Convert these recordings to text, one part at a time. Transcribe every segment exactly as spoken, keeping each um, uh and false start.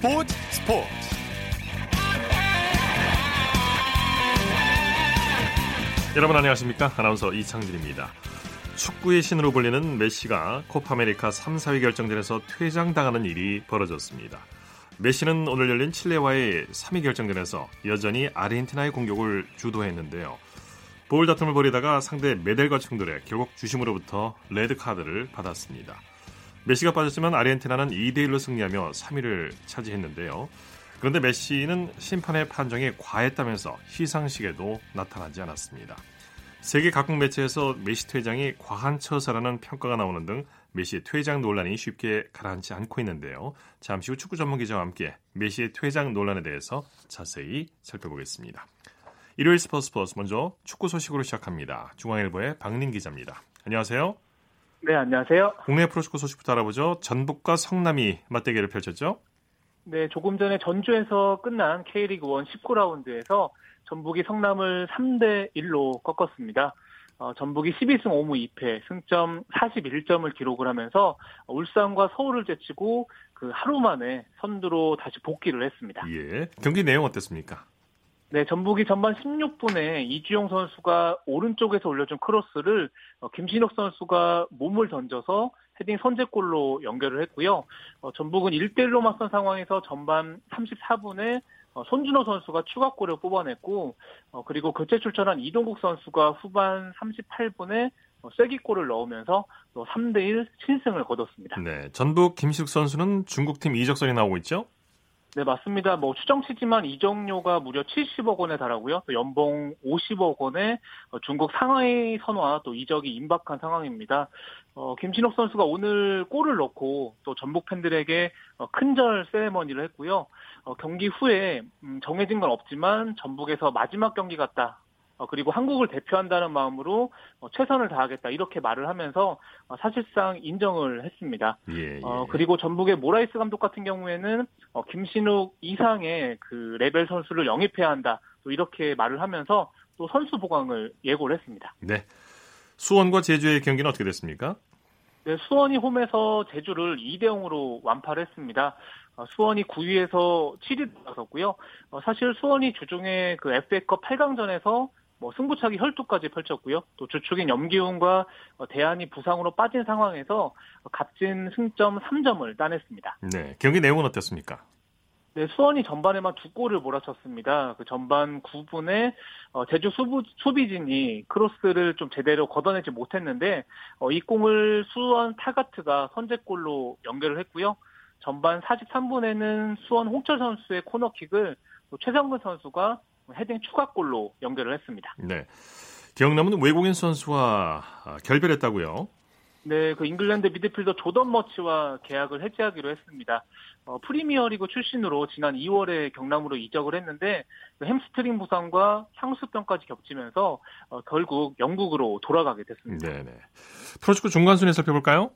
스포츠 스포츠 여러분 안녕하십니까? 아나운서 이창진입니다. 축구의 신으로 불리는 메시가 코파 아메리카 삼, 사위 결정전에서 퇴장당하는 일이 벌어졌습니다. 메시는 오늘 열린 칠레와의 삼위 결정전에서 여전히 아르헨티나의 공격을 주도했는데요. 볼 다툼을 벌이다가 상대 메델과 충돌해 결국 주심으로부터 레드카드를 받았습니다. 메시가 빠졌지만 아르헨티나는 이 대 일로 승리하며 삼위를 차지했는데요. 그런데 메시는 심판의 판정에 과했다면서 시상식에도 나타나지 않았습니다. 세계 각국 매체에서 메시 퇴장이 과한 처사라는 평가가 나오는 등 메시의 퇴장 논란이 쉽게 가라앉지 않고 있는데요. 잠시 후 축구 전문 기자와 함께 메시의 퇴장 논란에 대해서 자세히 살펴보겠습니다. 일요일 스포츠 스포츠 먼저 축구 소식으로 시작합니다. 중앙일보의 박린 기자입니다. 안녕하세요. 네, 안녕하세요. 국내 프로축구 소식부터 알아보죠. 전북과 성남이 맞대결을 펼쳤죠? 네, 조금 전에 전주에서 끝난 케이 리그 원 십구 라운드에서 전북이 성남을 삼 대 일로 꺾었습니다. 어, 전북이 십이승 오무 이패, 승점 사십일점을 기록을 하면서 울산과 서울을 제치고 그 하루 만에 선두로 다시 복귀를 했습니다. 예, 경기 내용 어땠습니까? 네, 전북이 전반 십육분에 이주영 선수가 오른쪽에서 올려준 크로스를 어, 김신욱 선수가 몸을 던져서 헤딩 선제골로 연결을 했고요. 어, 전북은 일 대 일로 맞선 상황에서 전반 삼십사분에 어, 손준호 선수가 추가골을 뽑아냈고 어, 그리고 교체 출전한 이동국 선수가 후반 삼십팔분에 어, 쐐기골을 넣으면서 또 삼 대 일 신승을 거뒀습니다. 네, 전북 김신욱 선수는 중국팀 이적설이 나오고 있죠? 네, 맞습니다. 뭐 추정치지만 이적료가 무려 칠십억 원에 달하고요. 또 연봉 오십억 원에 중국 상하이 선화 또 이적이 임박한 상황입니다. 어, 김신욱 선수가 오늘 골을 넣고 또 전북 팬들에게 큰절 세레머니를 했고요. 어, 경기 후에 음, 정해진 건 없지만 전북에서 마지막 경기 같다. 어, 그리고 한국을 대표한다는 마음으로 어, 최선을 다하겠다 이렇게 말을 하면서 어, 사실상 인정을 했습니다. 예, 예. 어, 그리고 전북의 모라이스 감독 같은 경우에는 어, 김신욱 이상의 그 레벨 선수를 영입해야 한다 또 이렇게 말을 하면서 또 선수 보강을 예고를 했습니다. 네, 수원과 제주의 경기는 어떻게 됐습니까? 네, 수원이 홈에서 제주를 이 대 영으로 완파를 했습니다. 수원이 구위에서 칠위로 올라섰고요. 어, 사실 수원이 주중에 그 에프에이컵 팔강전에서 뭐 승부차기 혈투까지 펼쳤고요. 또 주축인 염기훈과 대한이 부상으로 빠진 상황에서 값진 승점 삼점을 따냈습니다. 네, 경기 내용은 어땠습니까? 네, 수원이 전반에만 두 골을 몰아쳤습니다. 그 전반 구분에 어, 제주 수부, 수비진이 크로스를 좀 제대로 걷어내지 못했는데 어, 이 공을 수원 타가트가 선제골로 연결을 했고요. 전반 사십삼분에는 수원 홍철 선수의 코너킥을 최성근 선수가 헤딩 추가골로 연결을 했습니다. 네, 기억남은 외국인 선수와 결별했다고요? 네, 그 잉글랜드 미드필더 조던 머치와 계약을 해지하기로 했습니다. 어, 프리미어리그 출신으로 지난 이월에 경남으로 이적을 했는데 그 햄스트링 부상과 향수병까지 겹치면서 어, 결국 영국으로 돌아가게 됐습니다. 네, 프로축구 중간순위 살펴볼까요?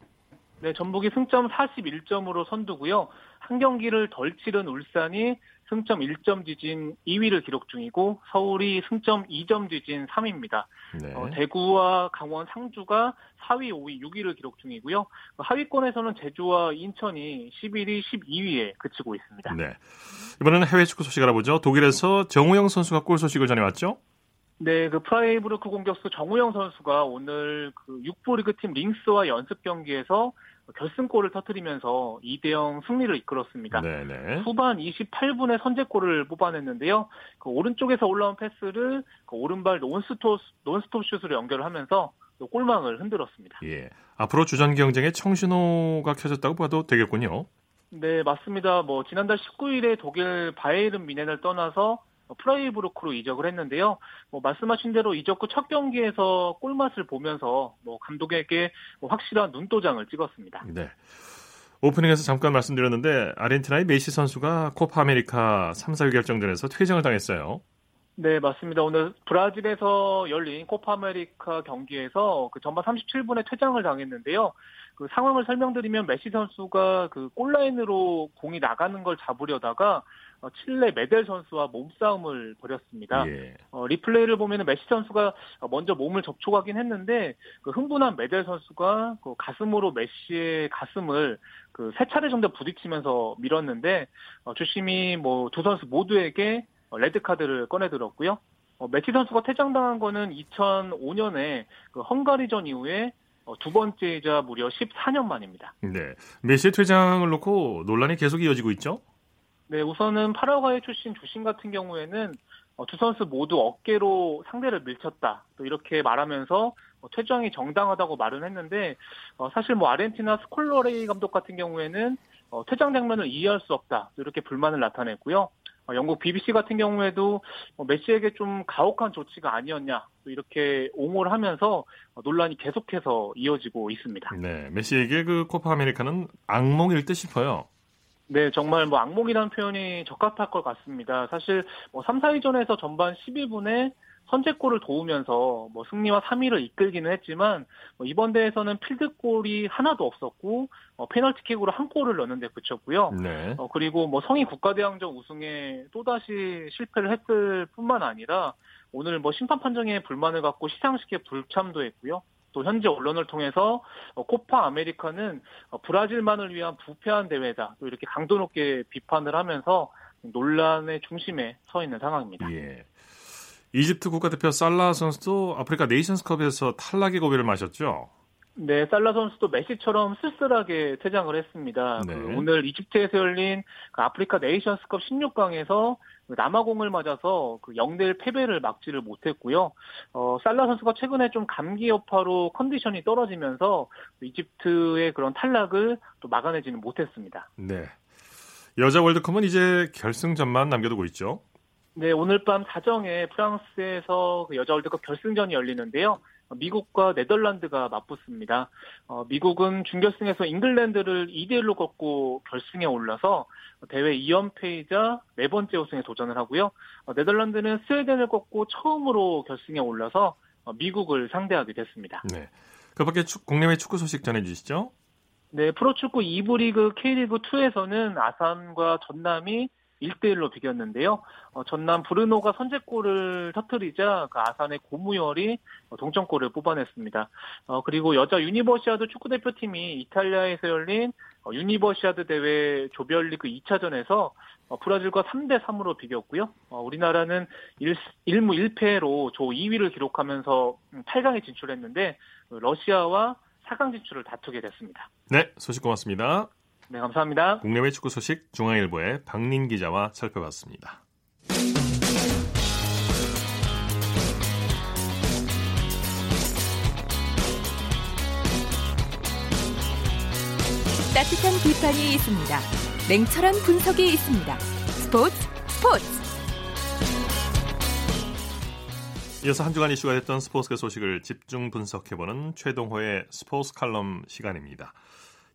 네, 전북이 승점 사십일점으로 선두고요. 한 경기를 덜 치른 울산이 승점 일점 뒤진 이위를 기록 중이고 서울이 승점 이점 뒤진 삼위입니다. 네. 어, 대구와 강원, 상주가 사위, 오위, 육위를 기록 중이고요. 하위권에서는 제주와 인천이 십일위, 십이위에 그치고 있습니다. 네, 이번에는 해외 축구 소식 알아보죠. 독일에서 정우영 선수가 골 소식을 전해왔죠? 네, 그 프라이부르크 공격수 정우영 선수가 오늘 그 육 부 리그팀 링스와 연습 경기에서 결승골을 터뜨리면서 이 대 영 승리를 이끌었습니다. 네네. 후반 이십팔분에 선제골을 뽑아냈는데요. 그 오른쪽에서 올라온 패스를 그 오른발 논스톱, 논스톱 슛으로 연결하면서 또 골망을 흔들었습니다. 예, 앞으로 주전 경쟁에 청신호가 켜졌다고 봐도 되겠군요. 네, 맞습니다. 뭐 지난달 십구일에 독일 바이에른 뮌헨을 떠나서 프라이부르크로 이적을 했는데요. 뭐 말씀하신 대로 이적 후 첫 경기에서 골맛을 보면서 뭐 감독에게 뭐 확실한 눈도장을 찍었습니다. 네. 오프닝에서 잠깐 말씀드렸는데 아르헨티나의 메시 선수가 코파 아메리카 삼, 사위 결정전에서 퇴장을 당했어요. 네, 맞습니다. 오늘 브라질에서 열린 코파 아메리카 경기에서 그 전반 삼십칠 분에 퇴장을 당했는데요. 그 상황을 설명드리면 메시 선수가 그 골라인으로 공이 나가는 걸 잡으려다가 어, 칠레 메델 선수와 몸싸움을 벌였습니다. 예. 어, 리플레이를 보면 메시 선수가 먼저 몸을 접촉하긴 했는데 그 흥분한 메델 선수가 그 가슴으로 메시의 가슴을 그 세 차례 정도 부딪히면서 밀었는데 어, 주심이 뭐 두 선수 모두에게 레드카드를 꺼내들었고요. 어, 메시 선수가 퇴장당한 거는 이천오 년에 그 헝가리전 이후에 어, 두 번째이자 무려 십사 년 만입니다. 네, 메시의 퇴장을 놓고 논란이 계속 이어지고 있죠? 네, 우선은 파라과이 출신 주심 같은 경우에는 어, 두 선수 모두 어깨로 상대를 밀쳤다. 또 이렇게 말하면서 어, 퇴장이 정당하다고 말은 했는데 어, 사실 뭐 아르헨티나 스콜러레이 감독 같은 경우에는 어, 퇴장 장면을 이해할 수 없다. 또 이렇게 불만을 나타냈고요. 영국 비비씨 같은 경우에도 메시에게 좀 가혹한 조치가 아니었냐 또 이렇게 옹호를 하면서 논란이 계속해서 이어지고 있습니다. 네, 메시에게 그 코파 아메리카는 악몽일 듯 싶어요. 네, 정말 뭐 악몽이라는 표현이 적합할 것 같습니다. 사실 뭐 삼, 사위전에서 전반 십일 분에 선제골을 도우면서 뭐 승리와 삼 위를 이끌기는 했지만 뭐 이번 대회에서는 필드골이 하나도 없었고 어, 페널티킥으로 한 골을 넣는데 그쳤고요. 네. 어, 그리고 뭐 성인 국가대항전 우승에 또다시 실패를 했을 뿐만 아니라 오늘 뭐 심판 판정에 불만을 갖고 시상식에 불참도 했고요. 또 현지 언론을 통해서 어, 코파 아메리카는 어, 브라질만을 위한 부패한 대회다. 또 이렇게 강도 높게 비판을 하면서 논란의 중심에 서 있는 상황입니다. 예. 이집트 국가대표 살라 선수도 아프리카 네이션스컵에서 탈락의 고비를 마셨죠? 네, 살라 선수도 메시처럼 쓸쓸하게 퇴장을 했습니다. 네. 그 오늘 이집트에서 열린 그 아프리카 네이션스컵 십육 강에서 남아공을 맞아서 그 영 대 일 패배를 막지를 못했고요. 어, 살라 선수가 최근에 좀 감기 여파로 컨디션이 떨어지면서 이집트의 그런 탈락을 또 막아내지는 못했습니다. 네, 여자 월드컵은 이제 결승전만 남겨두고 있죠? 네, 오늘 밤 사정에 프랑스에서 여자 월드컵 결승전이 열리는데요. 미국과 네덜란드가 맞붙습니다. 어, 미국은 준결승에서 잉글랜드를 이 대 일로 꺾고 결승에 올라서 대회 이 연패이자 네 번째 우승에 도전을 하고요. 어, 네덜란드는 스웨덴을 꺾고 처음으로 결승에 올라서 어, 미국을 상대하게 됐습니다. 네, 그 밖에 축, 국내외 축구 소식 전해주시죠. 네, 프로축구 이 부 리그 케이 리그 이에서는 아산과 전남이 일 대 일로 비겼는데요. 어, 전남 브르노가 선제골을 터뜨리자 그 아산의 고무열이 동점골을 뽑아냈습니다. 어, 그리고 여자 유니버시아드 축구대표팀이 이탈리아에서 열린 어, 유니버시아드 대회 조별리그 이 차전에서 어, 브라질과 삼 대 삼으로 비겼고요. 어, 우리나라는 일 무 일 패로 조 이 위를 기록하면서 팔 강에 진출했는데 러시아와 사 강 진출을 다투게 됐습니다. 네, 소식 고맙습니다. 네, 감사합니다. 국내외 축구 소식 중앙일보의 박민 기자와 살펴봤습니다. 따뜻한 비판이 있습니다. 냉철한 분석이 있습니다. 스포츠 스포츠. 이어서 한 주간 이슈가 됐던 스포츠계 소식을 집중 분석해보는 최동호의 스포츠 칼럼 시간입니다.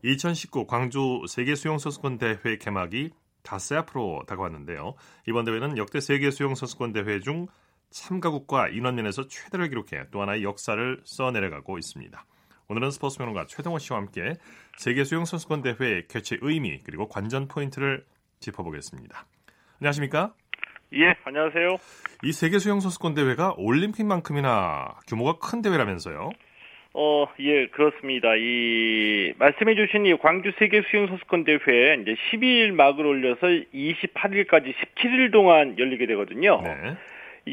이천십구 광주 세계수영선수권대회 개막이 닷새 앞으로 다가왔는데요. 이번 대회는 역대 세계수영선수권대회 중 참가국과 인원면에서 최대를 기록해 또 하나의 역사를 써내려가고 있습니다. 오늘은 스포츠평론가 최동호 씨와 함께 세계수영선수권대회 개최 의미 그리고 관전 포인트를 짚어보겠습니다. 안녕하십니까? 예, 안녕하세요. 이 세계수영선수권대회가 올림픽만큼이나 규모가 큰 대회라면서요? 어, 예, 그렇습니다. 이, 말씀해주신 이 광주 세계 수영 선수권 대회에 이제 십이 일 막을 올려서 이십팔 일까지 십칠 일 동안 열리게 되거든요. 네.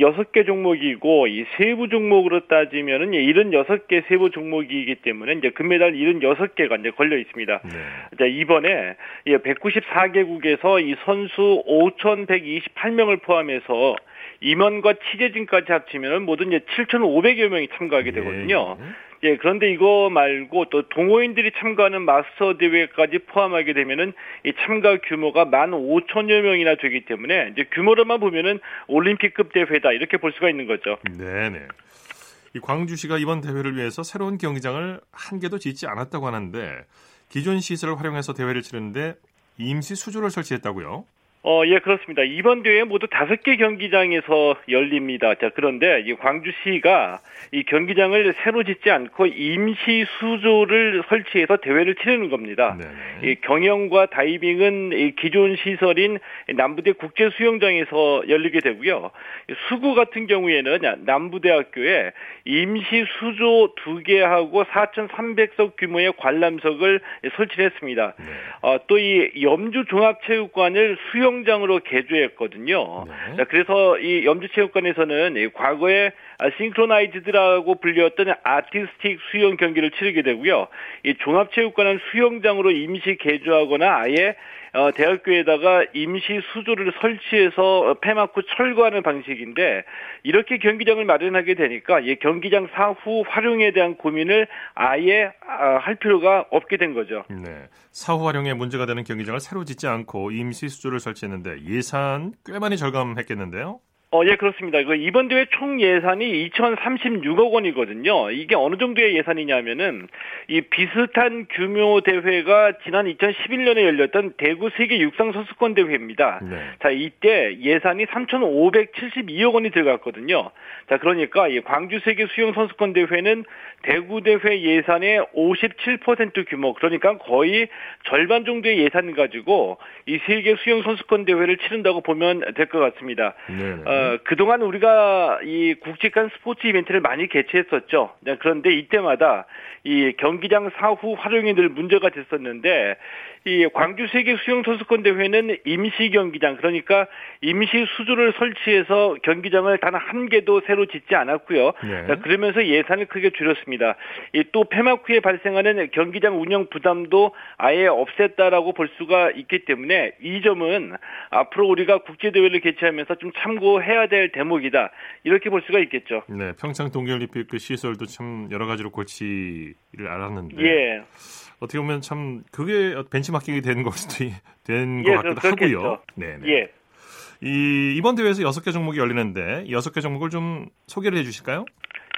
여섯 개 종목이고, 이 세부 종목으로 따지면은 칠십육 개 세부 종목이기 때문에 이제 금메달 칠십육 개가 이제 걸려 있습니다. 네. 자, 이번에 예, 백구십사 개국에서 이 선수 오천백이십팔 명을 포함해서 임원과 취재진까지 합치면은 모두 이제 칠천오백여 명이 참가하게 되거든요. 네. 예, 그런데 이거 말고 또 동호인들이 참가하는 마스터 대회까지 포함하게 되면은 이 참가 규모가 만 오천여 명이나 되기 때문에 이제 규모로만 보면은 올림픽급 대회다 이렇게 볼 수가 있는 거죠. 네네. 이 광주시가 이번 대회를 위해서 새로운 경기장을 한 개도 짓지 않았다고 하는데 기존 시설을 활용해서 대회를 치르는데 임시 수조를 설치했다고요? 어, 예, 그렇습니다. 이번 대회 모두 다섯 개 경기장에서 열립니다. 자, 그런데 이 광주시가 이 경기장을 새로 짓지 않고 임시 수조를 설치해서 대회를 치르는 겁니다. 네. 이 경영과 다이빙은 이 기존 시설인 남부대 국제수영장에서 열리게 되고요. 수구 같은 경우에는 남부대학교에 임시 수조 두 개하고 사천삼백 석 규모의 관람석을 설치했습니다. 네. 어, 또 이 염주종합체육관을 수영 장으로 개조했거든요. 네. 자, 그래서 이 염주체육관에서는 이 과거에 싱크로나이즈드라고 불렸던 아티스틱 수영 경기를 치르게 되고요. 이 종합체육관은 수영장으로 임시 개조하거나 아예 어, 대학교에다가 임시 수조를 설치해서 폐막 후 철거하는 방식인데, 이렇게 경기장을 마련하게 되니까 이 경기장 사후 활용에 대한 고민을 아예 아, 할 필요가 없게 된 거죠. 네, 사후 활용에 문제가 되는 경기장을 새로 짓지 않고 임시 수조를 설치했는데 예산 꽤 많이 절감했겠는데요? 어, 예, 그렇습니다. 그 이번 대회 총 예산이 이천삼십육억 원이거든요. 이게 어느 정도의 예산이냐면은 이 비슷한 규모 대회가 지난 이천십일 년에 열렸던 대구 세계 육상 선수권 대회입니다. 네. 자, 이때 예산이 삼천오백칠십이억 원이 들어갔거든요. 자, 그러니까 이 광주 세계 수영 선수권 대회는 대구 대회 예산의 오십칠 퍼센트 규모, 그러니까 거의 절반 정도의 예산 가지고 이 세계 수영 선수권 대회를 치른다고 보면 될 것 같습니다. 네. 어, 그동안 우리가 이 국직한 스포츠 이벤트를 많이 개최했었죠. 그런데 이때마다 이 경기장 사후 활용이 늘 문제가 됐었는데, 이 광주 세계 수영 선수권 대회는 임시 경기장, 그러니까 임시 수조를 설치해서 경기장을 단 한 개도 새로 짓지 않았고요. 네. 그러면서 예산을 크게 줄였습니다. 또 폐막 후에 발생하는 경기장 운영 부담도 아예 없앴다라고 볼 수가 있기 때문에 이 점은 앞으로 우리가 국제 대회를 개최하면서 좀 참고해야 될 대목이다, 이렇게 볼 수가 있겠죠. 네, 평창 동계올림픽 그 시설도 참 여러 가지로 골치를 앓았는데. 예. 어떻게 보면 참 그게 벤치마킹이 된 것 수도 된 것 예, 같기도 하고요. 네, 예. 이 이번 대회에서 여섯 개 종목이 열리는데 여섯 개 종목을 좀 소개를 해주실까요?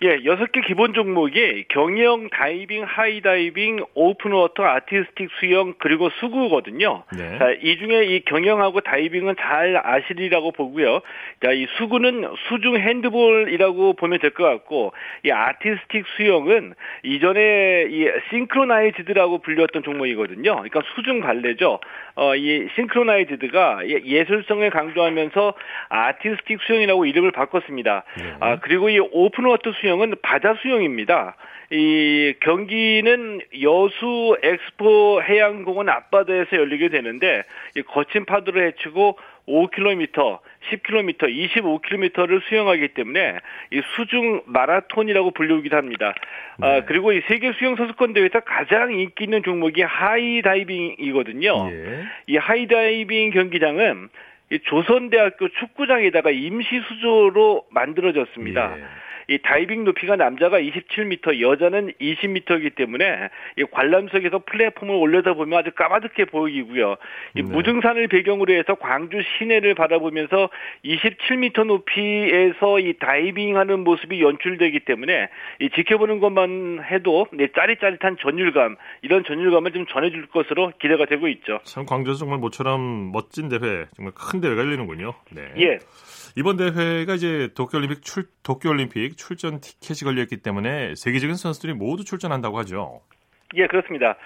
예, 여섯 개 기본 종목이 경영, 다이빙, 하이 다이빙, 오픈 워터, 아티스틱 수영, 그리고 수구거든요. 네. 자, 이 중에 이 경영하고 다이빙은 잘 아시리라고 보고요. 자, 이 수구는 수중 핸드볼이라고 보면 될 것 같고, 이 아티스틱 수영은 이전에 이 싱크로나이즈드라고 불렸던 종목이거든요. 그러니까 수중 발레죠. 어, 이 싱크로나이즈드가 예술성을 강조하면서 아티스틱 수영이라고 이름을 바꿨습니다. 네. 아, 그리고 이 오픈 워터 수영 수영은 바다 수영입니다. 이 경기는 여수 엑스포 해양공원 앞바다에서 열리게 되는데, 이 거친 파도를 헤치고 오 킬로미터, 십 킬로미터, 이십오 킬로미터를 수영하기 때문에 이 수중 마라톤이라고 불리기도 합니다. 네. 아, 그리고 이 세계 수영 선수권 대회에서 가장 인기 있는 종목이 하이 다이빙이거든요. 예. 이 하이 다이빙 경기장은 이 조선대학교 축구장에다가 임시 수조로 만들어졌습니다. 예. 이 다이빙 높이가 남자가 이십칠 미터, 여자는 이십 미터이기 때문에 이 관람석에서 플랫폼을 올려다보면 아주 까마득해 보이고요. 이 네. 무등산을 배경으로 해서 광주 시내를 바라보면서 이십칠 미터 높이에서 이 다이빙하는 모습이 연출되기 때문에 이 지켜보는 것만 해도 네, 짜릿짜릿한 전율감, 이런 전율감을 좀 전해줄 것으로 기대가 되고 있죠. 참 광주에서 정말 모처럼 멋진 대회, 정말 큰 대회가 열리는군요. 네. 예. 이번 대회가 이제 도쿄올림픽 출 도쿄올림픽 출전 티켓이 걸렸기 때문에 세계적인 선수들이 모두 출전한다고 하죠. 예, 그렇습니다.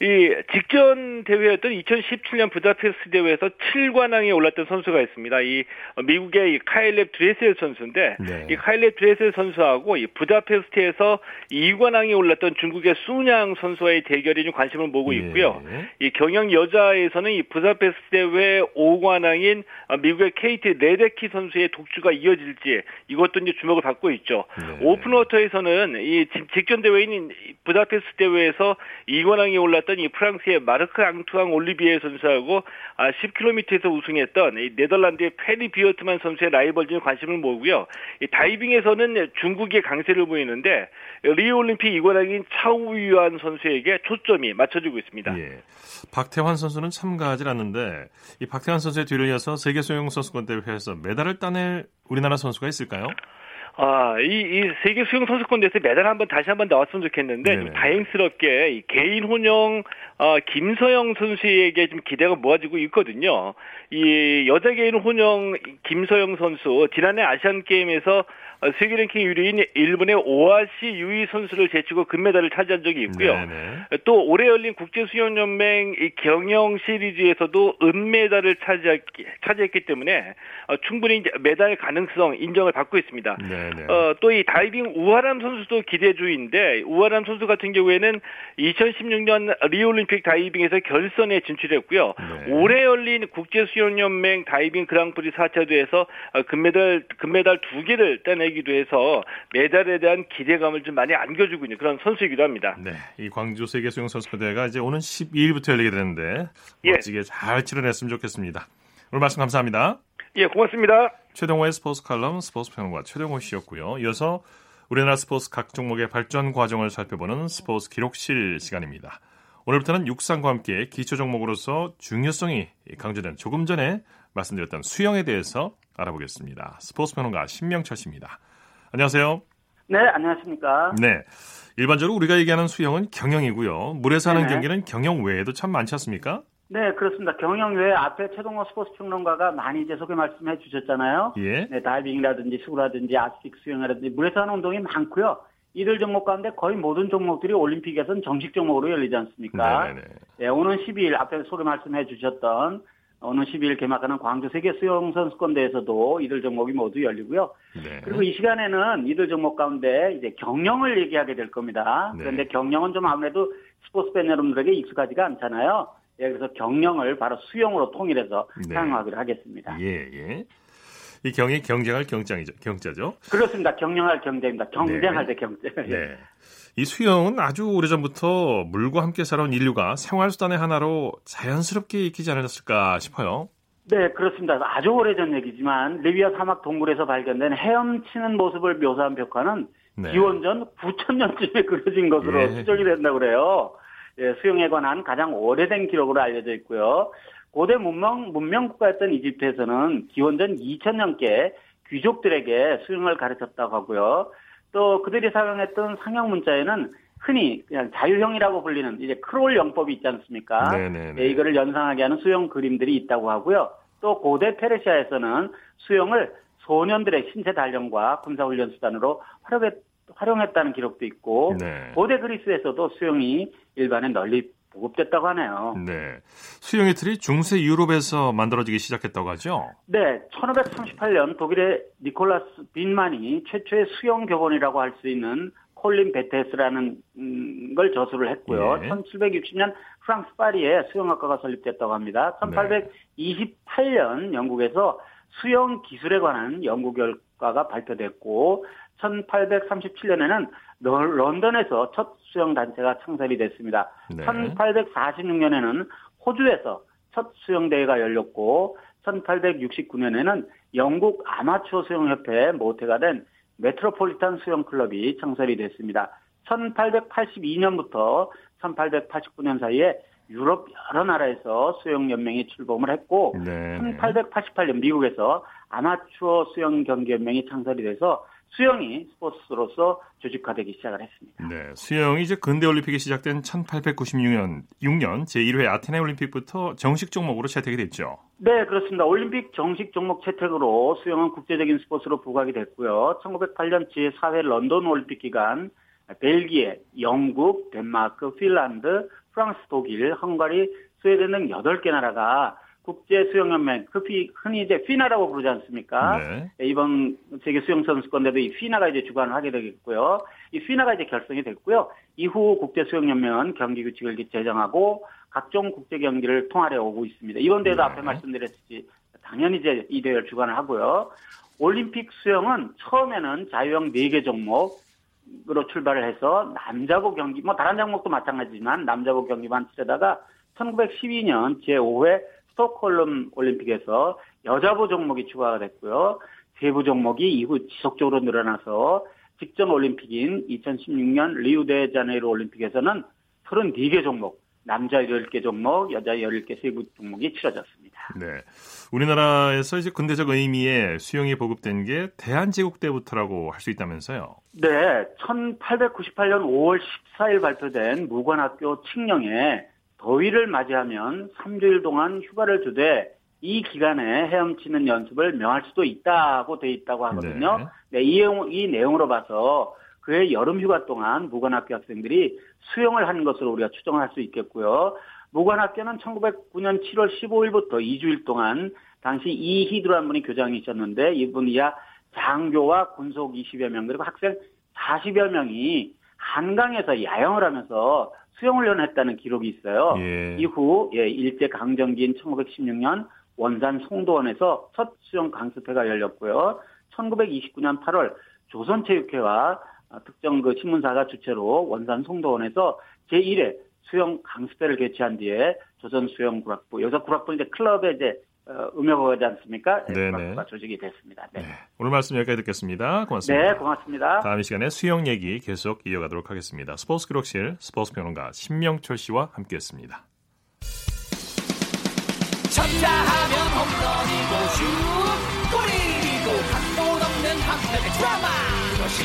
이 직전 대회였던 이천십칠 년 부다페스트 대회에서 칠 관왕에 올랐던 선수가 있습니다. 이 미국의 이 카일렙 드레셀 선수인데, 네. 이 카일렙 드레셀 선수하고 이 부다페스트에서 이 관왕에 올랐던 중국의 순양 선수와의 대결이 좀 관심을 모으고 있고요. 네. 이 경영 여자에서는 이 부다페스트 대회 오 관왕인 미국의 케이트 레데키 선수의 독주가 이어질지, 이것도 이제 주목을 받고 있죠. 네. 오픈워터에서는 이 직전 대회인 부다페스트 대회에서 이 관왕에 올랐던 이 프랑스의 마르크 앙투앙 올리비에 선수하고 십 킬로미터에서 우승했던 이 네덜란드의 페리 비어트만 선수의 라이벌진에 관심을 모으고요. 이 다이빙에서는 중국의 강세를 보이는데 리우올림픽 이 관왕인 차우유안 선수에게 초점이 맞춰지고 있습니다. 예. 박태환 선수는 참가하지 않는데, 이 박태환 선수의 뒤를 이어서 세계 수영 선수권 대회에서 메달을 따낼 우리나라 선수가 있을까요? 아, 이, 이 세계 수영 선수권 대회에서 메달 한 번 다시 한 번 나왔으면 좋겠는데 네네. 좀 다행스럽게 이 개인 혼영 어, 김서영 선수에게 좀 기대가 모아지고 있거든요. 이 여자 개인 혼영 김서영 선수 지난해 아시안 게임에서 세계 랭킹 일 위인 일본의 오아시 유이 선수를 제치고 금메달을 차지한 적이 있고요. 네네. 또 올해 열린 국제 수영 연맹 경영 시리즈에서도 은메달을 차지했기, 차지했기 때문에 어, 충분히 메달 가능성 인정을 받고 있습니다. 네. 어, 또 이 다이빙 우하람 선수도 기대주인데 우하람 선수 같은 경우에는 이천십육 년 리올림픽 다이빙에서 결선에 진출했고요. 네. 올해 열린 국제수영연맹 다이빙 그랑프리 사 차 대회에서 금메달 금메달 두 개를 따내기도 해서 메달에 대한 기대감을 좀 많이 안겨주고 있는 그런 선수이기도 합니다. 네, 이 광주 세계수영선수권대회가 이제 오는 십이 일부터 열리게 되는데 예. 멋지게 잘 치러냈으면 좋겠습니다. 오늘 말씀 감사합니다. 예, 고맙습니다. 최동호의 스포츠 칼럼, 스포츠 평론가 최동호 씨였고요. 이어서 우리나라 스포츠 각 종목의 발전 과정을 살펴보는 스포츠 기록실 시간입니다. 오늘부터는 육상과 함께 기초 종목으로서 중요성이 강조된 조금 전에 말씀드렸던 수영에 대해서 알아보겠습니다. 스포츠 평론가 신명철 씨입니다. 안녕하세요. 네, 안녕하십니까. 네, 일반적으로 우리가 얘기하는 수영은 경영이고요. 물에서 하는 네네. 경기는 경영 외에도 참 많지 않습니까? 네, 그렇습니다. 경영 외에 앞에 최동호 스포츠 평론가가 많이 이제 소개 말씀해 주셨잖아요. 예. 네, 다이빙이라든지 수구라든지 아스틱 수영이라든지 물에서 하는 운동이 많고요. 이들 종목 가운데 거의 모든 종목들이 올림픽에서는 정식 종목으로 열리지 않습니까? 네네. 네, 오는 십이 일 앞에 소개 말씀해 주셨던 오는 십이 일 개막하는 광주 세계 수영 선수권대회에서도 이들 종목이 모두 열리고요. 네. 그리고 이 시간에는 이들 종목 가운데 이제 경영을 얘기하게 될 겁니다. 네. 그런데 경영은 좀 아무래도 스포츠 팬 여러분들에게 익숙하지가 않잖아요. 예, 그래서 경영을 바로 수영으로 통일해서 네. 사용하기로 하겠습니다. 예, 예. 이 경이 경쟁할 경장이죠, 경자죠? 그렇습니다. 경영할 경쟁입니다. 경쟁할 네. 때 경쟁. 네. 이 수영은 아주 오래전부터 물과 함께 살아온 인류가 생활수단의 하나로 자연스럽게 익히지 않았을까 싶어요. 네, 그렇습니다. 아주 오래전 얘기지만 리비아 사막 동굴에서 발견된 헤엄치는 모습을 묘사한 벽화는 네. 기원전 구천 년쯤에 그려진 것으로 예. 추정이 된다고 그래요. 예, 수영에 관한 가장 오래된 기록으로 알려져 있고요. 고대 문명, 문명 국가였던 이집트에서는 기원전 이천 년께 귀족들에게 수영을 가르쳤다고 하고요. 또 그들이 사용했던 상형 문자에는 흔히 그냥 자유형이라고 불리는 이제 크롤 영법이 있지 않습니까? 예, 이거를 연상하게 하는 수영 그림들이 있다고 하고요. 또 고대 페르시아에서는 수영을 소년들의 신체 단련과 군사훈련 수단으로 활용했 활용했다는 기록도 있고 네. 고대 그리스에서도 수영이 일반에 널리 보급됐다고 하네요. 네, 수영의 틀이 중세 유럽에서 만들어지기 시작했다고 하죠? 네, 천오백삼십팔 년 독일의 니콜라스 빈만이 최초의 수영 교본이라고 할 수 있는 콜린 베테스라는 음, 걸 저술을 했고요. 네. 천칠백육십 년 프랑스 파리에 수영학과가 설립됐다고 합니다. 천팔백이십팔 년 영국에서 수영 기술에 관한 연구 결과가 발표됐고 천팔백삼십칠 년에는 런던에서 첫 수영단체가 창설이 됐습니다. 네. 천팔백사십육 년에는 호주에서 첫 수영대회가 열렸고 천팔백육십구 년에는 영국 아마추어 수영협회 모태가 된 메트로폴리탄 수영클럽이 창설이 됐습니다. 천팔백팔십이 년부터 천팔백팔십구 년 사이에 유럽 여러 나라에서 수영연맹이 출범을 했고 네. 천팔백팔십팔 년 미국에서 아마추어 수영경기연맹이 창설이 돼서 수영이 스포츠로서 조직화되기 시작을 했습니다. 네, 수영이 이제 근대올림픽이 시작된 천팔백구십육 년 육 년 제일 회 아테네 올림픽부터 정식 종목으로 채택이 됐죠. 네, 그렇습니다. 올림픽 정식 종목 채택으로 수영은 국제적인 스포츠로 부각이 됐고요. 천구백팔 년 제사 회 런던 올림픽 기간 벨기에, 영국, 덴마크, 핀란드, 프랑스, 독일, 헝가리, 스웨덴 등 여덟 개 나라가 국제수영연맹, 흔히 이제 피나라고 부르지 않습니까? 네. 이번 세계수영선수권대회도 이 피나가 이제 주관을 하게 되겠고요. 이 피나가 이제 결성이 됐고요. 이후 국제수영연맹은 경기규칙을 제정하고 각종 국제경기를 통할해 오고 있습니다. 이번 대회도 네. 앞에 말씀드렸듯이 당연히 이제 이 대회를 주관을 하고요. 올림픽 수영은 처음에는 자유형 네 개 종목으로 출발을 해서 남자부 경기, 뭐 다른 종목도 마찬가지지만 남자부 경기만 치르다가 천구백십이 년 제오 회 스톡홀름 올림픽에서 여자부 종목이 추가가 됐고요. 세부 종목이 이후 지속적으로 늘어나서 직전 올림픽인 이천십육 년 리우데자네이루 올림픽에서는 삼십사 개 종목, 남자 열한 개 종목, 여자 열한 개 세부 종목이 치러졌습니다. 네, 우리나라에서 이제 근대적 의미의 수영이 보급된 게 대한제국 때부터라고 할 수 있다면서요? 네, 천팔백구십팔년 오월 십사일 발표된 무관학교 칙령에 더위를 맞이하면 삼주일 동안 휴가를 주되 이 기간에 헤엄치는 연습을 명할 수도 있다고 돼 있다고 하거든요. 네, 네 이, 이 내용으로 봐서 그해 여름 휴가 동안 무관학교 학생들이 수영을 한 것으로 우리가 추정할 수 있겠고요. 무관학교는 천구백구년 칠월 십오일부터 이주일 동안 당시 이희두란 분이 교장이셨는데 이분이야 장교와 군속 이십여 명 그리고 학생 사십여 명이 한강에서 야영을 하면서 수영훈련했다는 기록이 있어요. 예. 이후 예, 일제강점기인 천구백십육년 원산 송도원에서 첫 수영 강습회가 열렸고요. 천구백이십구년 팔월 조선체육회와 특정 그 신문사가 주최로 원산 송도원에서 제일회 수영 강습회를 개최한 뒤에 조선수영구락부, 여기서 구락부는 이제 클럽에 이제 음역어가 되지 않습니까? 구락부가 조직이 됐습니다. 네. 네. 오늘 말씀 여기까지 듣겠습니다. 고맙습니다. 네, 고맙습니다. 다음 이 시간에 수영 얘기 계속 이어가도록 하겠습니다. 스포츠 기록실 스포츠 평론가 신명철 씨와 함께했습니다. 첫다 하면 홈런이고 슛, 골이고 각본 없는 한편의 드라마. 그것이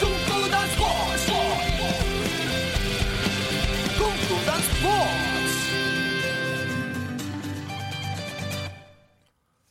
꿈꾸던 스포츠 꿈꾸던 스포츠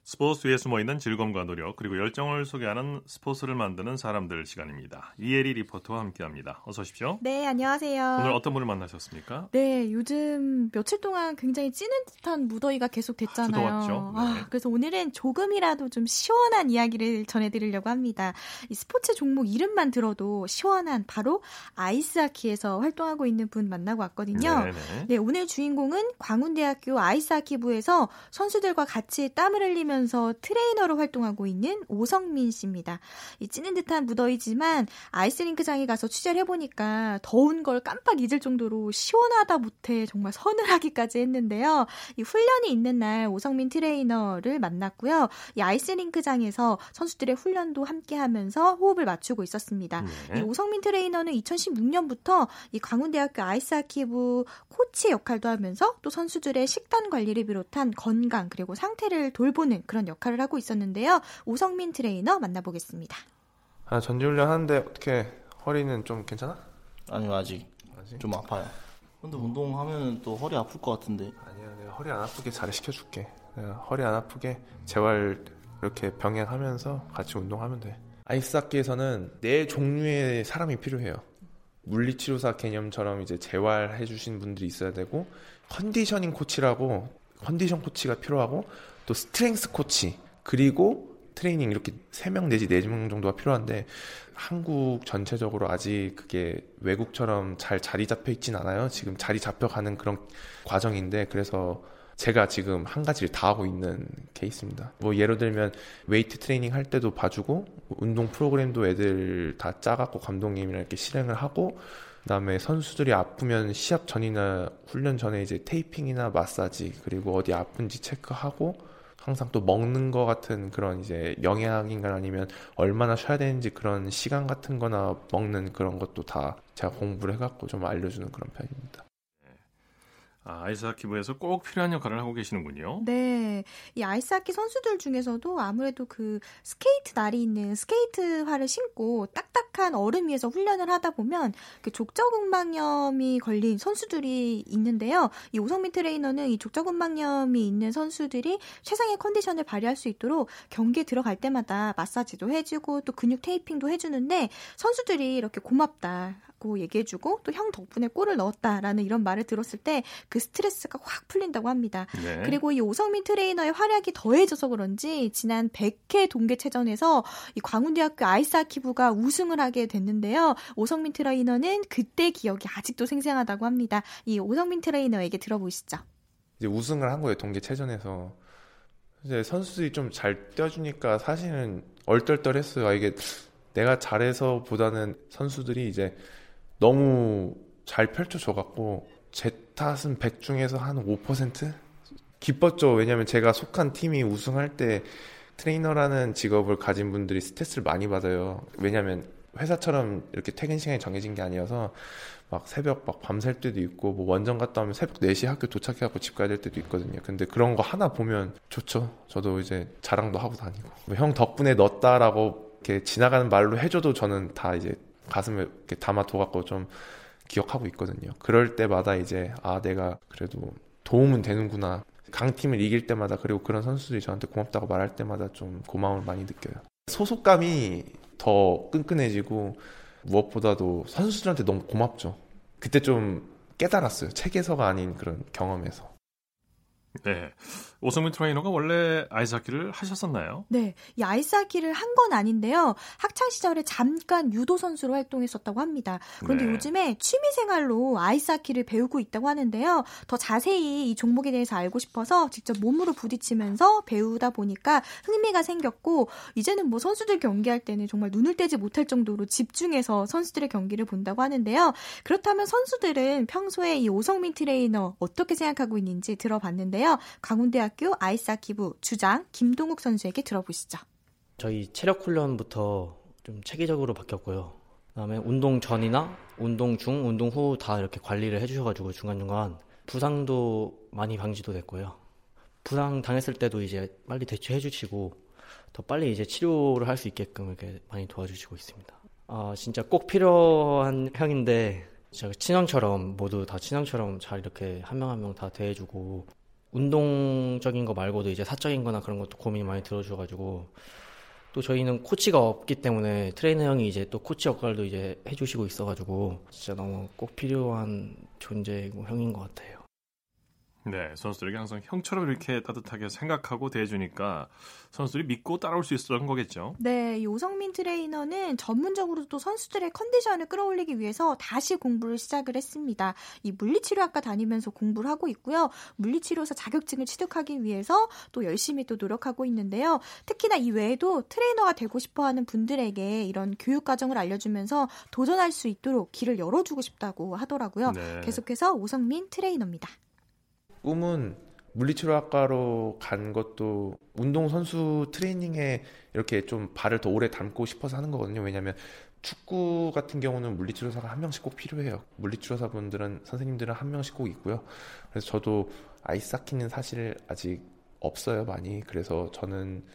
스포츠 위에 숨어있는 즐거움과 노력 그리고 열정을 소개하는 스포츠를 만드는 사람들 시간입니다. 이혜리 리포터와 함께합니다. 어서 오십시오. 네, 안녕하세요. 오늘 어떤 분을 만나셨습니까? 네, 요즘 며칠 동안 굉장히 찌는 듯한 무더위가 계속 됐잖아요. 아, 들어왔죠. 네. 아, 그래서 오늘은 조금이라도 좀 시원한 이야기를 전해드리려고 합니다. 이 스포츠 종목 이름만 들어도 시원한 바로 아이스하키에서 활동하고 있는 분 만나고 왔거든요. 네네. 네, 오늘 주인공은 광운대학교 아이스하키부에서 선수들과 같이 땀을 흘리면서 트레이너로 활동하고 있는 오성민 씨입니다. 이 찌는 듯한 무더위지만 아이스링크장에 가서 취재를 해보니까 더운 걸 깜빡 잊을 정도로 시원하다 못해 정말 서늘하기까지 했는데요. 이 훈련이 있는 날 오성민 트레이너를 만났고요. 이 아이스링크장에서 선수들의 훈련도 함께하면서 호흡을 맞추고 있었습니다. 네. 이 오성민 트레이너는 이천십육년부터 이 광운대학교 아이스하키부 코치 역할도 하면서 또 선수들의 식단 관리를 비롯한 건강 그리고 상태를 돌보는 그런 역할을 하고 있었는데요. 오성민 트레이너 만나보겠습니다. 아, 전지훈련 하는데 어떻게 허리는 좀 괜찮아? 아니요, 아직, 아직? 좀 아파요. 근데 운동하면 또 허리 아플 것 같은데. 아니야, 내가 허리 안 아프게 잘 시켜줄게. 내가 허리 안 아프게 재활 이렇게 병행하면서 같이 운동하면 돼. 아이스하키에서는 네 종류의 사람이 필요해요. 물리치료사 개념처럼 이제 재활해주신 분들이 있어야 되고 컨디셔닝 코치라고 컨디션 코치가 필요하고 또 스트렝스 코치 그리고 트레이닝 이렇게 세 명 내지 네 명 정도가 필요한데 한국 전체적으로 아직 그게 외국처럼 잘 자리 잡혀 있진 않아요. 지금 자리 잡혀가는 그런 과정인데 그래서 제가 지금 한 가지를 다 하고 있는 케이스입니다. 뭐 예를 들면 웨이트 트레이닝 할 때도 봐주고 운동 프로그램도 애들 다 짜갖고 감독님이랑 이렇게 실행을 하고 그다음에 선수들이 아프면 시합 전이나 훈련 전에 이제 테이핑이나 마사지 그리고 어디 아픈지 체크하고 항상 또 먹는 거 같은 그런 이제 영양인가 아니면 얼마나 쉬어야 되는지 그런 시간 같은 거나 먹는 그런 것도 다 제가 공부를 해갖고 좀 알려주는 그런 편입니다. 아, 아이스하키부에서 꼭 필요한 역할을 하고 계시는군요. 네, 이 아이스하키 선수들 중에서도 아무래도 그 스케이트 날이 있는 스케이트화를 신고 딱딱한 얼음 위에서 훈련을 하다 보면 그 족저근막염이 걸린 선수들이 있는데요. 이 오성민 트레이너는 이 족저근막염이 있는 선수들이 최상의 컨디션을 발휘할 수 있도록 경기에 들어갈 때마다 마사지도 해주고 또 근육 테이핑도 해주는데 선수들이 이렇게 고맙다. 얘기해주고 또 형 덕분에 골을 넣었다라는 이런 말을 들었을 때 그 스트레스가 확 풀린다고 합니다. 네. 그리고 이 오성민 트레이너의 활약이 더해져서 그런지 지난 백회 동계체전에서 이 광운대학교 아이스하키부가 우승을 하게 됐는데요. 오성민 트레이너는 그때 기억이 아직도 생생하다고 합니다. 이 오성민 트레이너에게 들어보시죠. 이제 우승을 한 거예요. 동계체전에서. 이제 선수들이 좀 잘 뛰어주니까 사실은 얼떨떨했어요. 아, 이게 내가 잘해서 보다는 선수들이 이제 너무 잘 펼쳐져갖고 제 탓은 백 중에서 한 오 퍼센트 기뻤죠. 왜냐하면 제가 속한 팀이 우승할 때 트레이너라는 직업을 가진 분들이 스트레스를 많이 받아요. 왜냐하면 회사처럼 이렇게 퇴근 시간이 정해진 게 아니어서 막 새벽 막 밤샐 때도 있고, 뭐 원정 갔다 오면 새벽 네 시 학교 도착해갖고 집 가야 될 때도 있거든요. 근데 그런 거 하나 보면 좋죠. 저도 이제 자랑도 하고 다니고, 뭐 형 덕분에 넣었다라고 이렇게 지나가는 말로 해줘도 저는 다 이제 가슴에 이렇게 담아둬갖고 좀 기억하고 있거든요. 그럴 때마다 이제 아, 내가 그래도 도움은 되는구나. 강팀을 이길 때마다, 그리고 그런 선수들이 저한테 고맙다고 말할 때마다 좀 고마움을 많이 느껴요. 소속감이 더 끈끈해지고, 무엇보다도 선수들한테 너무 고맙죠. 그때 좀 깨달았어요. 책에서가 아닌 그런 경험에서. 네, 오성민 트레이너가 원래 아이스하키를 하셨었나요? 네, 이 아이스하키를 한 건 아닌데요. 학창시절에 잠깐 유도 선수로 활동했었다고 합니다. 그런데 네. 요즘에 취미생활로 아이스하키를 배우고 있다고 하는데요. 더 자세히 이 종목에 대해서 알고 싶어서 직접 몸으로 부딪히면서 배우다 보니까 흥미가 생겼고, 이제는 뭐 선수들 경기할 때는 정말 눈을 떼지 못할 정도로 집중해서 선수들의 경기를 본다고 하는데요. 그렇다면 선수들은 평소에 이 오성민 트레이너 어떻게 생각하고 있는지 들어봤는데요. 강원대학교 아이스하키부 주장 김동욱 선수에게 들어보시죠. 저희 체력 훈련부터 좀 체계적으로 바뀌었고요. 그다음에 운동 전이나 운동 중, 운동 후 다 이렇게 관리를 해주셔가지고 중간중간 부상도 많이 방지도 됐고요. 부상 당했을 때도 이제 빨리 대처해주시고 더 빨리 이제 치료를 할 수 있게끔 이렇게 많이 도와주시고 있습니다. 아 진짜 꼭 필요한 형인데, 제가 친형처럼 모두 다 친형처럼 잘 이렇게 한 명 한 명 다 대해주고. 운동적인 거 말고도 이제 사적인 거나 그런 것도 고민 많이 들어주셔가지고, 또 저희는 코치가 없기 때문에 트레이너 형이 이제 또 코치 역할도 이제 해주시고 있어가지고 진짜 너무 꼭 필요한 존재이고 형인 것 같아요. 네, 선수들에게 항상 형처럼 이렇게 따뜻하게 생각하고 대해주니까 선수들이 믿고 따라올 수 있었던 거겠죠. 네, 이 오성민 트레이너는 전문적으로 또 선수들의 컨디션을 끌어올리기 위해서 다시 공부를 시작을 했습니다. 이 물리치료학과 다니면서 공부를 하고 있고요. 물리치료사 자격증을 취득하기 위해서 또 열심히 또 노력하고 있는데요. 특히나 이 외에도 트레이너가 되고 싶어하는 분들에게 이런 교육 과정을 알려주면서 도전할 수 있도록 길을 열어주고 싶다고 하더라고요. 네. 계속해서 오성민 트레이너입니다. 꿈은 물리치료학과로 간 것도 운동선수 트레이닝에 이렇게 좀 발을 더 오래 담고 싶어서 하는 거거든요. 왜냐하면 축구 같은 경우는 물리치료사가 한 명씩 꼭 필요해요. 물리치료사분들은, 선생님들은 한 명씩 꼭 있고요. 그래서 저도 아이스하키는 사실 아직 없어요, 많이. 그래서 저는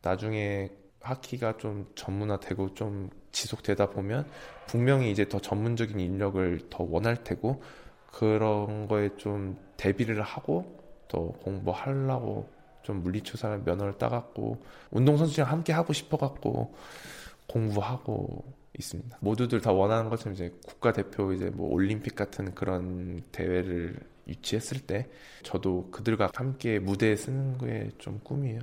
나중에 하키가 좀 전문화되고 좀 지속되다 보면 분명히 이제 더 전문적인 인력을 더 원할 테고, 그런 거에 좀 대비를 하고 또 공부하려고 좀 물리치료사 면허를 따갖고 운동선수랑 함께 하고 싶어갖고 공부하고 있습니다. 모두들 다 원하는 것처럼 이제 국가대표 이제 뭐 올림픽 같은 그런 대회를 유치했을 때 저도 그들과 함께 무대에 쓰는 게 좀 꿈이에요.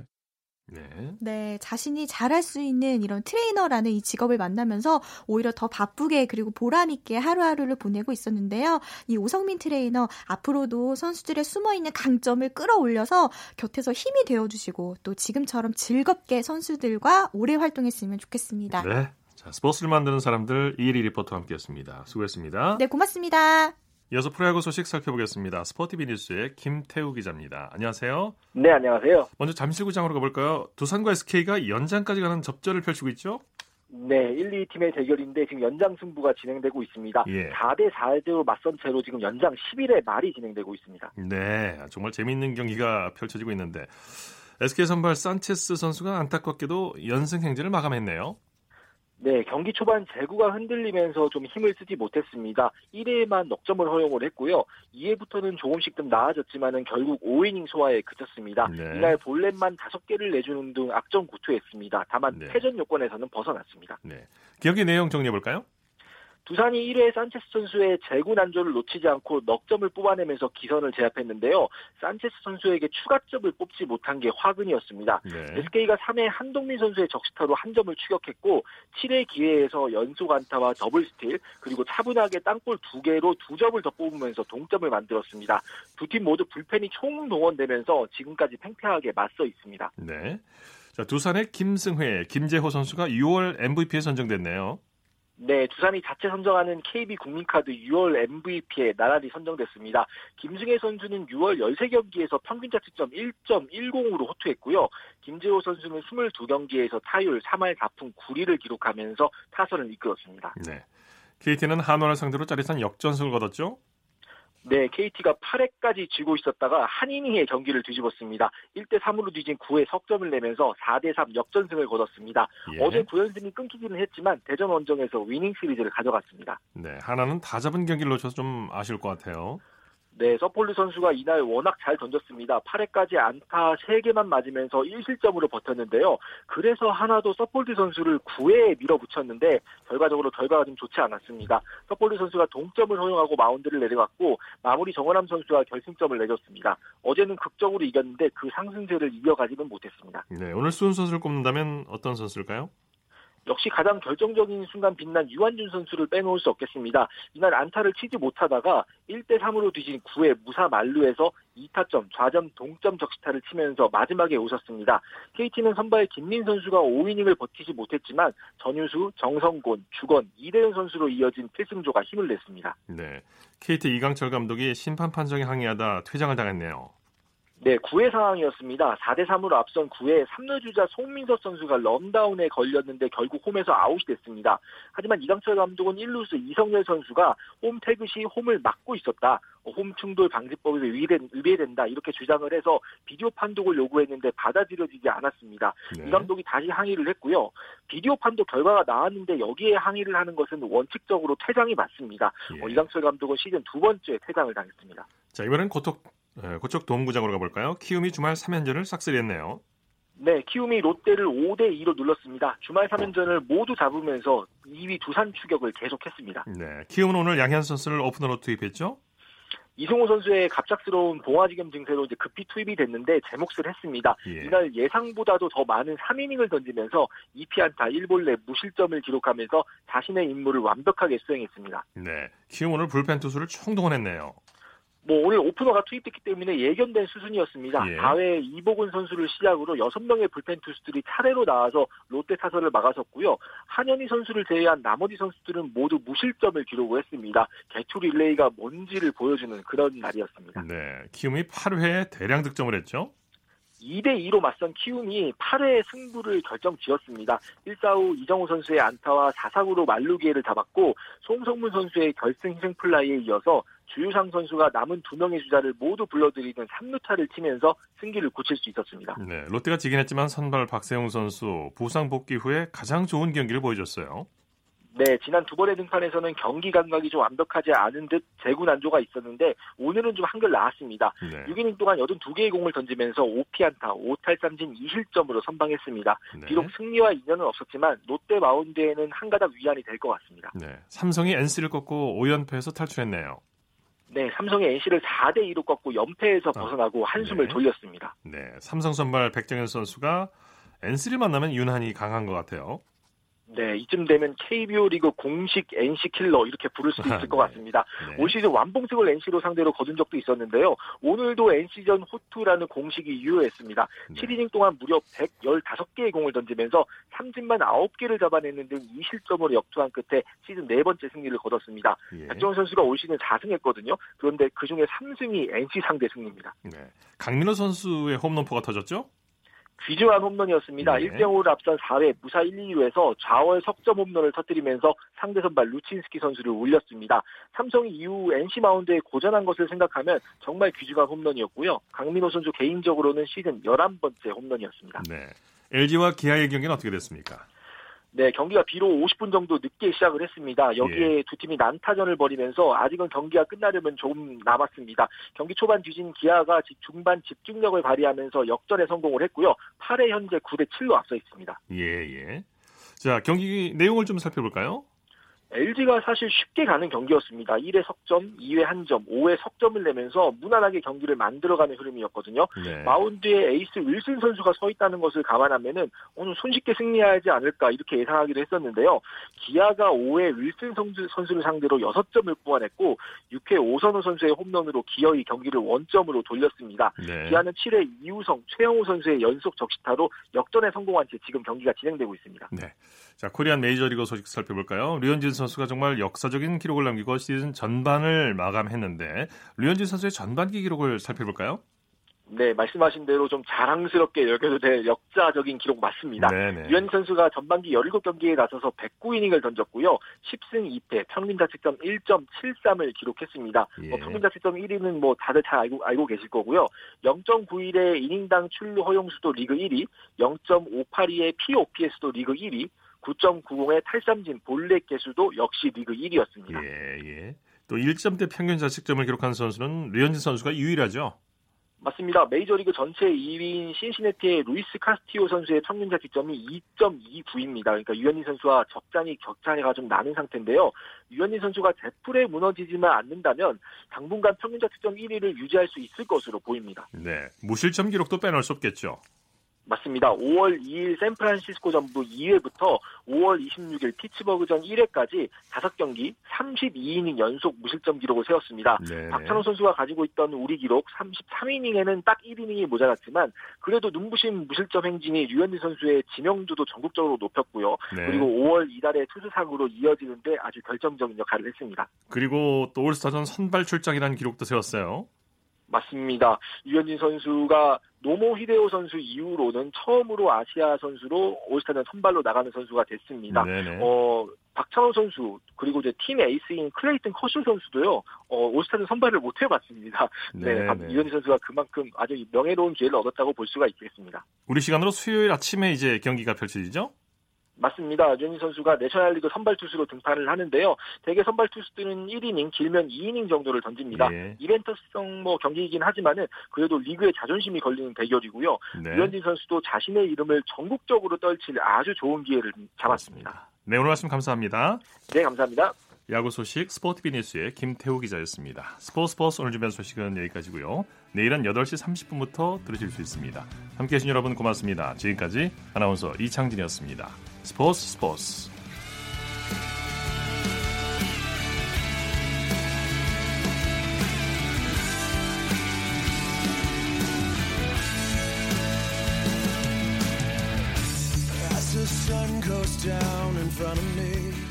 네. 네, 자신이 잘할 수 있는 이런 트레이너라는 이 직업을 만나면서 오히려 더 바쁘게 그리고 보람있게 하루하루를 보내고 있었는데요. 이 오성민 트레이너, 앞으로도 선수들의 숨어있는 강점을 끌어올려서 곁에서 힘이 되어주시고 또 지금처럼 즐겁게 선수들과 오래 활동했으면 좋겠습니다. 네, 자, 스포츠를 만드는 사람들 이혜리 리포터와 함께했습니다. 수고했습니다. 네, 고맙습니다. 이어서 프로야구 소식 살펴보겠습니다. 스포티비 뉴스의 김태우 기자입니다. 안녕하세요. 네, 안녕하세요. 먼저 잠실구장으로 가볼까요? 두산과 에스케이가 연장까지 가는 접전을 펼치고 있죠? 네, 일, 이 팀의 대결인데 지금 연장 승부가 진행되고 있습니다. 예. 사 대 사 대로 맞선 채로 지금 연장 십 일의 말이 진행되고 있습니다. 네, 정말 재미있는 경기가 펼쳐지고 있는데 에스케이 선발 산체스 선수가 안타깝게도 연승 행진을 마감했네요. 네, 경기 초반 제구가 흔들리면서 좀 힘을 쓰지 못했습니다. 일 회에만 넉점을 허용을 했고요. 이 회부터는 조금씩 좀 나아졌지만은 결국 오 이닝 소화에 그쳤습니다. 네. 이날 볼넷만 다섯 개를 내주는 등 악전 고투했습니다. 다만 네. 패전 요건에서는 벗어났습니다. 네, 경기 내용 정리해볼까요? 두산이 일 회 산체스 선수의 제구 난조를 놓치지 않고 넉점을 뽑아내면서 기선을 제압했는데요. 산체스 선수에게 추가점을 뽑지 못한 게 화근이었습니다. 네. 에스케이가 삼 회 한동민 선수의 적시타로 한 점을 추격했고, 칠 회 기회에서 연속 안타와 더블 스틸, 그리고 차분하게 땅볼 두 개로 두 점을 더 뽑으면서 동점을 만들었습니다. 두 팀 모두 불펜이 총동원되면서 지금까지 팽팽하게 맞서 있습니다. 네, 자, 두산의 김승회, 김재호 선수가 유월 엠브이피에 선정됐네요. 네, 두산이 자체 선정하는 케이비 국민카드 유월 엠브이피에 나란히 선정됐습니다. 김승혜 선수는 유월 십삼 경기에서 평균 자책점 일 점 일공으로 호투했고요. 김재호 선수는 이십이 경기에서 타율 삼 할 사 푼 구 리를 기록하면서 타선을 이끌었습니다. 네, 케이티는 한화를 상대로 짜릿한 역전승을 거뒀죠? 네, 케이티가 팔 회까지 지고 있었다가 한이닝의 경기를 뒤집었습니다. 일 대 삼으로 뒤진 구 회 석점을 내면서 사 대 삼 역전승을 거뒀습니다. 예. 어제 구연승이 끊기기는 했지만 대전 원정에서 위닝 시리즈를 가져갔습니다. 네, 하나는 다 잡은 경기를 놓쳐서 좀 아쉬울 것 같아요. 네, 서폴루 선수가 이날 워낙 잘 던졌습니다. 팔 회까지 안타 세 개만 맞으면서 일 실점으로 버텼는데요. 그래서 하나도 서폴루 선수를 구 회에 밀어붙였는데 결과적으로 결과가 좀 좋지 않았습니다. 서폴루 선수가 동점을 허용하고 마운드를 내려갔고 마무리 정원함 선수가 결승점을 내줬습니다. 어제는 극적으로 이겼는데 그 상승세를 이어가지는 못했습니다. 네, 오늘 수훈 선수를 꼽는다면 어떤 선수일까요? 역시 가장 결정적인 순간 빛난 유한준 선수를 빼놓을 수 없겠습니다. 이날 안타를 치지 못하다가 일 대 삼으로 뒤진 구 회 무사 만루에서 이 타점, 좌점, 동점 적시타를 치면서 마지막에 웃었습니다. 케이티는 선발 김민 선수가 오 이닝을 버티지 못했지만 전유수, 정성곤, 주건, 이대현 선수로 이어진 필승조가 힘을 냈습니다. 네, 케이티 이강철 감독이 심판 판정에 항의하다 퇴장을 당했네요. 네, 구 회 상황이었습니다. 사 대 삼으로 앞선 구 회 삼루주자 송민섭 선수가 럼다운에 걸렸는데 결국 홈에서 아웃이 됐습니다. 하지만 이강철 감독은 일 루수 이성열 선수가 홈 태그 시 홈을 막고 있었다, 홈 충돌 방지법에 위배된다 이렇게 주장을 해서 비디오 판독을 요구했는데 받아들여지지 않았습니다. 네. 이 감독이 다시 항의를 했고요. 비디오 판독 결과가 나왔는데 여기에 항의를 하는 것은 원칙적으로 퇴장이 맞습니다. 예. 어, 이강철 감독은 시즌 두 번째 퇴장을 당했습니다. 자, 이번엔 고톡 고척 도움구장으로 가볼까요? 키움이 주말 삼 연전을 싹쓸이했네요. 네, 키움이 롯데를 오 대 이로 눌렀습니다. 주말 삼 연전을 모두 잡으면서 이 위 두산 추격을 계속했습니다. 네, 키움은 오늘 양현 선수를 오픈으로 투입했죠? 이승호 선수의 갑작스러운 봉화지겸 증세로 이제 급히 투입이 됐는데 제 몫을 했습니다. 예. 이날 예상보다도 더 많은 삼 이닝을 던지면서 이 피안타 일 볼넷 무실점을 기록하면서 자신의 임무를 완벽하게 수행했습니다. 네, 키움 오늘 불펜 투수를 총동원했네요. 뭐 오늘 오프너가 투입됐기 때문에 예견된 수순이었습니다. 예. 사 회 이보근 선수를 시작으로 여섯 명의 불펜 투수들이 차례로 나와서 롯데 타선을 막아섰고요. 한현희 선수를 제외한 나머지 선수들은 모두 무실점을 기록했습니다. 개투 릴레이가 뭔지를 보여주는 그런 날이었습니다. 네, 키움이 팔 회에 대량 득점을 했죠? 이 대 이로 맞선 키움이 팔 회 승부를 결정지었습니다. 일 사 후 이정호 선수의 안타와 사 사구로 만루 기회를 잡았고 송성문 선수의 결승 희생플라이에 이어서 주유상 선수가 남은 두 명의 주자를 모두 불러들이는 삼루타를 치면서 승기를 고칠 수 있었습니다. 네, 롯데가 지긴 했지만 선발 박세웅 선수 부상 복귀 후에 가장 좋은 경기를 보여줬어요. 네, 지난 두 번의 등판에서는 경기 감각이 좀 완벽하지 않은 듯 재구 난조가 있었는데 오늘은 좀 한결 나았습니다. 네. 육 이닝 동안 여든두 개의 공을 던지면서 오 피안타, 오 탈삼진, 이 실점으로 선방했습니다. 네. 비록 승리와 인연은 없었지만 롯데 마운드에는 한 가닥 위안이 될 것 같습니다. 네, 삼성이 엔씨를 꺾고 오 연패에서 탈출했네요. 네, 삼성이 엔씨를 사 대 이로 꺾고 연패에서 벗어나고 아, 한숨을 네. 돌렸습니다. 네, 삼성 선발 백정현 선수가 엔씨를 만나면 유난히 강한 것 같아요. 네, 이쯤 되면 케이비오 리그 공식 엔씨킬러 이렇게 부를 수도 있을 것 같습니다. 네. 올 시즌 완봉승을 엔씨로 상대로 거둔 적도 있었는데요. 오늘도 엔씨전 호투라는 공식이 유효했습니다. 네. 칠 이닝 동안 무려 백십오 개의 공을 던지면서 삼진만 아홉 개를 잡아내는 등 이 실점으로 역투한 끝에 시즌 네 번째 승리를 거뒀습니다. 예. 백정원 선수가 올 시즌 사 승했거든요. 그런데 그중에 삼 승이 엔씨 상대 승리입니다. 네, 강민호 선수의 홈런포가 터졌죠? 귀중한 홈런이었습니다. 네. 일 대 영으로 앞선 사 회 무사 일, 이 루에서 좌월 석점 홈런을 터뜨리면서 상대 선발 루친스키 선수를 올렸습니다. 삼성이 이후 엔씨 마운드에 고전한 것을 생각하면 정말 귀중한 홈런이었고요. 강민호 선수 개인적으로는 시즌 열한 번째 홈런이었습니다. 네, 엘지와 기아의 경기는 어떻게 됐습니까? 네, 경기가 비로 오십 분 정도 늦게 시작을 했습니다. 여기에 예. 두 팀이 난타전을 벌이면서 아직은 경기가 끝나려면 조금 남았습니다. 경기 초반 뒤진 기아가 중반 집중력을 발휘하면서 역전에 성공을 했고요. 팔 회 현재 구 대 칠로 앞서 있습니다. 예, 예. 자, 경기 내용을 좀 살펴볼까요? 엘지가 사실 쉽게 가는 경기였습니다. 일 회 석점, 이 회 한 점, 오 회 석점을 내면서 무난하게 경기를 만들어가는 흐름이었거든요. 네. 마운드에 에이스 윌슨 선수가 서 있다는 것을 감안하면 오늘 손쉽게 승리하지 않을까 이렇게 예상하기도 했었는데요. 기아가 오 회 윌슨 선수를 상대로 여섯 점을 뽑아냈고 육 회 오선호 선수의 홈런으로 기어이 경기를 원점으로 돌렸습니다. 네. 기아는 칠 회 이우성, 최영호 선수의 연속 적시타로 역전에 성공한 채 지금 경기가 진행되고 있습니다. 네. 자, 코리안 메이저리그 소식 살펴볼까요? 류현진 선수가 정말 역사적인 기록을 남기고 시즌 전반을 마감했는데 류현진 선수의 전반기 기록을 살펴볼까요? 네, 말씀하신 대로 좀 자랑스럽게 여겨도 될 역사적인 기록 맞습니다. 네네. 유현 선수가 전반기 열일곱 경기에 나서서 백구 이닝을 던졌고요. 십 승 이 패, 평균 자책점 일 점 칠삼을 기록했습니다. 예. 뭐 평균 자책점 일 위는 뭐 다들 잘 알고, 알고 계실 거고요. 영 점 구일의 이닝당 출루 허용수도 리그 일 위, 영 점 오팔이의 피오피에스도 리그 일 위, 구 점 구공의 탈삼진 볼넷 개수도 역시 리그 일 위였습니다. 예, 예. 또 일 점대 평균 자책점을 기록한 선수는 류현진 선수가 유일하죠? 맞습니다. 메이저리그 전체 이 위인 신시내티의 루이스 카스티오 선수의 평균 자책점이 이 점 이구입니다. 그러니까 유현진 선수와 적잖이 격차가 좀 나는 상태인데요. 유현진 선수가 제풀에 무너지지만 않는다면 당분간 평균 자책점 일 위를 유지할 수 있을 것으로 보입니다. 네, 무실점 기록도 빼놓을 수 없겠죠. 맞습니다. 오월 이일 샌프란시스코 전부 이 회부터 오월 이십육일 피츠버그전 일 회까지 다섯 경기 삼십이 이닝 연속 무실점 기록을 세웠습니다. 네네. 박찬호 선수가 가지고 있던 우리 기록 삼십삼 이닝에는 딱 일 이닝이 모자랐지만 그래도 눈부신 무실점 행진이 류현진 선수의 지명도도 전국적으로 높였고요. 네. 그리고 오월 이달에 투수상으로 이어지는데 아주 결정적인 역할을 했습니다. 그리고 또 올스타전 선발 출장이라는 기록도 세웠어요. 맞습니다. 유현진 선수가 노모 히데오 선수 이후로는 처음으로 아시아 선수로 올스타전 선발로 나가는 선수가 됐습니다. 네네. 어 박찬호 선수 그리고 이제 팀 에이스인 클레이튼 커쇼 선수도요. 어, 올스타전 선발을 못 해봤습니다. 네, 유현진 선수가 그만큼 아주 명예로운 기회를 얻었다고 볼 수가 있겠습니다. 우리 시간으로 수요일 아침에 이제 경기가 펼쳐지죠? 맞습니다. 유현진 선수가 내셔널리그 선발투수로 등판을 하는데요. 대개 선발투수들은 일 이닝, 길면 이 이닝 정도를 던집니다. 예. 이벤트성 뭐 경기이긴 하지만은 그래도 리그에 자존심이 걸리는 대결이고요. 네. 유현진 선수도 자신의 이름을 전국적으로 떨칠 아주 좋은 기회를 잡았습니다. 맞습니다. 네, 오늘 말씀 감사합니다. 네, 감사합니다. 야구 소식 스포티비 뉴스의 김태우 기자였습니다. 스포츠포스 오늘 준비한 소식은 여기까지고요. 내일은 여덟 시 삼십 분부터 들으실 수 있습니다. 함께해 주신 여러분 고맙습니다. 지금까지 아나운서 이창진이었습니다. 스포츠 스포츠. As the sun goes down in front of me